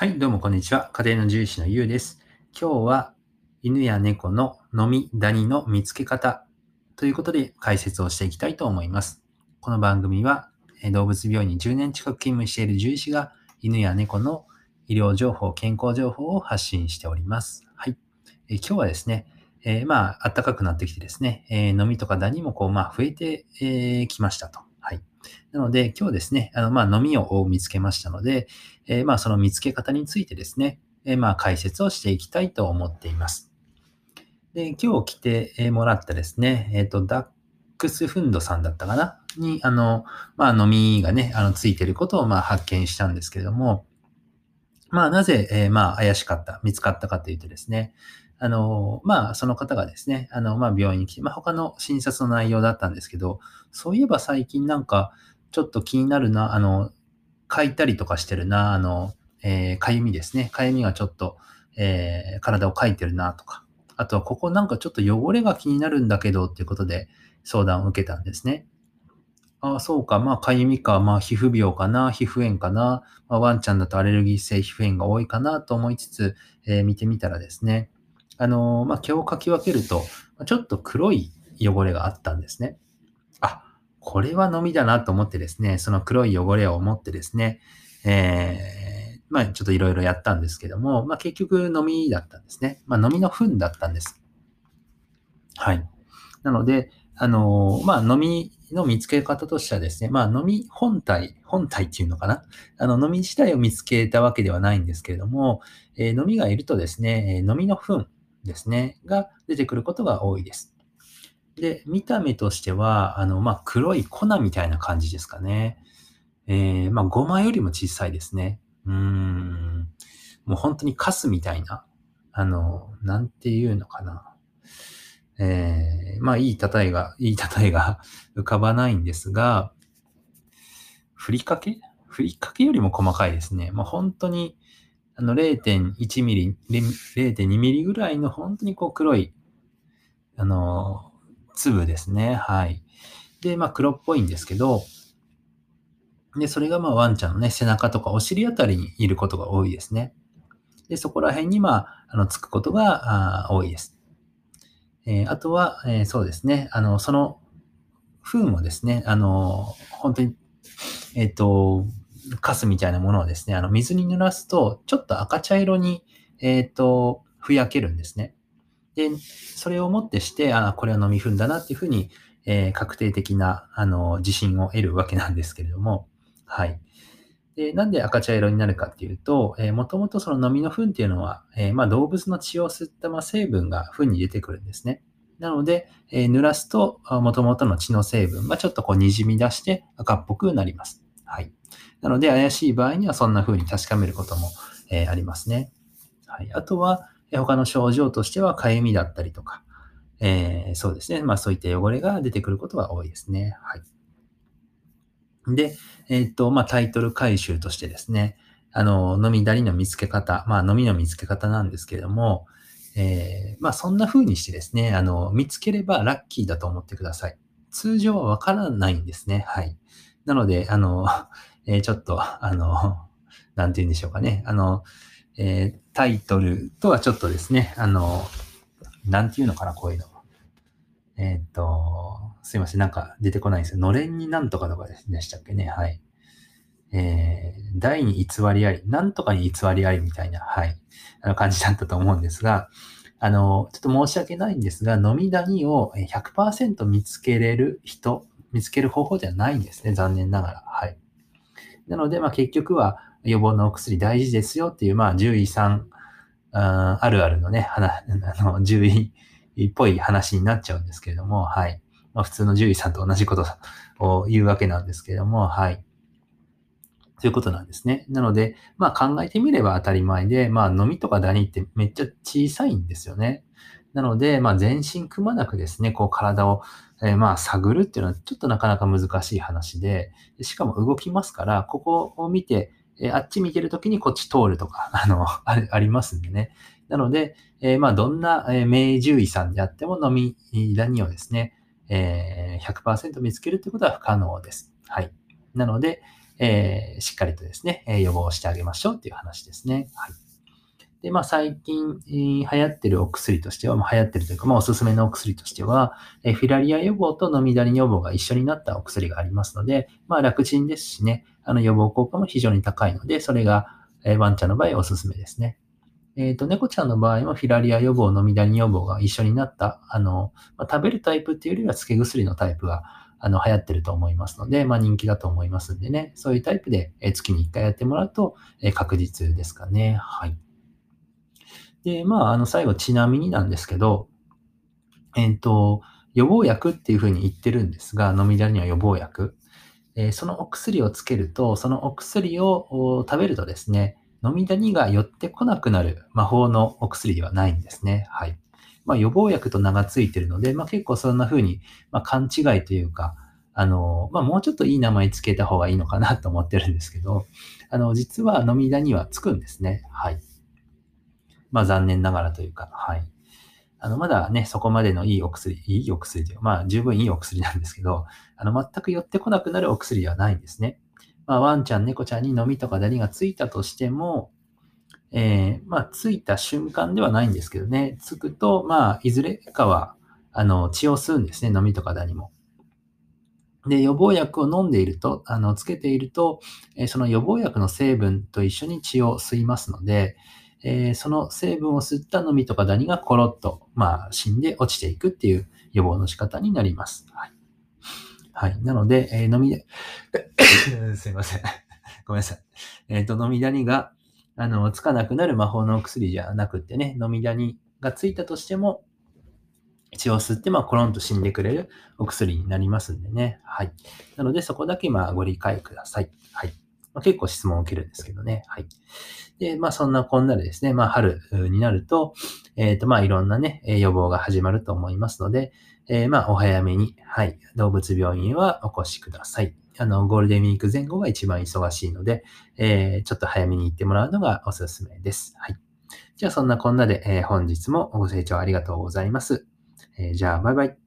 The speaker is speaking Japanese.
はい、どうもこんにちは。家庭の獣医師のゆうです。今日は犬や猫の飲みダニの見つけ方ということで解説をしていきたいと思います。この番組は動物病院に10年近く勤務している獣医師が犬や猫の医療情報、健康情報を発信しております。はい、今日はですね、暖かくなってきてですね、飲みとかダニも増えてき、ましたと。はい。なので、今日ですね、飲みを見つけましたので、その見つけ方についてですね、解説をしていきたいと思っています。で、今日来てもらったですね、ダックスフンドさんだったかなに、飲みがね、ついていることを発見したんですけれども、なぜ、怪しかった、見つかったかというとですね、その方がですね、病院に来て、他の診察の内容だったんですけど、そういえば最近ちょっと気になるな、かいたりとかしてるな、かゆみですね。かゆみがちょっと、体をかいてるなとか、あとはここちょっと汚れが気になるんだけどっていうことで相談を受けたんですね。あ、そうか、かゆみか、皮膚病かな、皮膚炎かな、ワンちゃんだとアレルギー性皮膚炎が多いかなと思いつつ、見てみたらですね、毛をかき分けると、ちょっと黒い汚れがあったんですね。あ、これはノミだなと思ってですね、その黒い汚れを持ってですね、ちょっといろいろやったんですけども、結局ノミだったんですね。ノミの糞だったんです。はい。なので、ノミの見つけ方としてはですね、ノミ本体っていうのかな。ノミ自体を見つけたわけではないんですけれども、ノミがいるとですね、ノミの糞ですね、が出てくることが多いです。で、見た目としては、黒い粉みたいな感じですかね。ゴマよりも小さいですね。もう本当にカスみたいな、なんていうのかな。いい例えが浮かばないんですが、ふりかけよりも細かいですね。本当に、0.1 ミリ、0.2 ミリぐらいの本当に黒い、粒ですね。はい。で、黒っぽいんですけど、で、それがワンちゃんのね、背中とかお尻あたりにいることが多いですね。で、そこら辺につくことが多いです。あとは、そうですね、その糞をですね、本当に、カスみたいなものをですね、水に濡らすと、ちょっと赤茶色に、ふやけるんですね。で、それをもってして、これは飲み糞だなっていうふうに、確定的な、自信を得るわけなんですけれども、はい。で、なんで赤茶色になるかっていうと、もともとその飲みの糞っていうのは、動物の血を吸った成分が糞に出てくるんですね。なので、濡らすと、もともとの血の成分がちょっと滲み出して赤っぽくなります。はい。なので、怪しい場合にはそんな風に確かめることも、ありますね。はい。あとは、他の症状としては、かゆみだったりとか、そうですね。そういった汚れが出てくることが多いですね。はい。で、タイトル回収としてですね、飲みダニの見つけ方、飲みの見つけ方なんですけれども、そんな風にしてですね、見つければラッキーだと思ってください。通常はわからないんですね。はい。なので、ちょっと、なんて言うんでしょうかね。タイトルとはちょっとですね、なんていうのかな、こういうの。すいません、出てこないんですよ。のれんになんとかとかでしたっけね。はい。大に偽りあり、なんとかに偽りありみたいな、はい。感じだったと思うんですが、ちょっと申し訳ないんですが、飲みダニを 100% 見つけれる人、見つける方法ではないんですね。残念ながら。はい。なので、結局は予防のお薬大事ですよっていう、獣医さんあるあるのね、獣医っぽい話になっちゃうんですけれども、はい。普通の獣医さんと同じことを言うわけなんですけれども、はい。ということなんですね。なので、考えてみれば当たり前で、ノミとかダニってめっちゃ小さいんですよね。なので、全身くまなくですね、体を、探るっていうのはちょっとなかなか難しい話で、しかも動きますから、ここを見て、あっち見てるときにこっち通るとか、ありますんでね。なので、どんな名獣医さんであっても飲みダニをですね、100% 見つけるということは不可能です。はい。なので、しっかりとですね、予防してあげましょうっていう話ですね。はい。で、まあ最近流行ってるお薬としては、流行ってるというか、おすすめのお薬としては、フィラリア予防と飲みだれ予防が一緒になったお薬がありますので、楽ちんですしね、予防効果も非常に高いので、それがワンちゃんの場合おすすめですね。猫ちゃんの場合もフィラリア予防、飲みだれ予防が一緒になった、食べるタイプっていうよりは、つけ薬のタイプが流行ってると思いますので、人気だと思いますんでね、そういうタイプで月に1回やってもらうと確実ですかね。はい。で、最後、ちなみになんですけど、予防薬っていうふうに言ってるんですが、飲みだれには予防薬。そのお薬をつけると、そのお薬を食べるとですね、飲みだれが寄ってこなくなる魔法のお薬ではないんですね。はい。予防薬と名がついているので、結構そんな風に、勘違いというか、もうちょっといい名前つけた方がいいのかなと思ってるんですけど、実は飲みだれにはつくんですね。はい。残念ながらというか、はい。まだね、そこまでのいいお薬という、十分いいお薬なんですけど、全く寄ってこなくなるお薬ではないんですね。ワンちゃん、猫ちゃんに飲みとかだれがついたとしても、ついた瞬間ではないんですけどね、つくと、いずれかは、血を吸うんですね、飲みとかだにも。で、予防薬を飲んでいると、つけていると、その予防薬の成分と一緒に血を吸いますので、その成分を吸った飲みとかだにがコロッと、死んで落ちていくっていう予防の仕方になります。はい。はい、なので、すいません。ごめんなさい。飲みだれが、つかなくなる魔法のお薬じゃなくってね、飲みだれがついたとしても、血を吸って、コロンと死んでくれるお薬になりますんでね。はい。なので、そこだけ、ご理解ください。はい。結構質問を受けるんですけどね。はい。で、そんなこんなでですね、春になると、いろんなね、予防が始まると思いますので、お早めに、はい、動物病院へはお越しください。ゴールデンウィーク前後が一番忙しいので、ちょっと早めに行ってもらうのがおすすめです。はい。じゃあ、そんなこんなで、本日もご清聴ありがとうございます。じゃあ、バイバイ。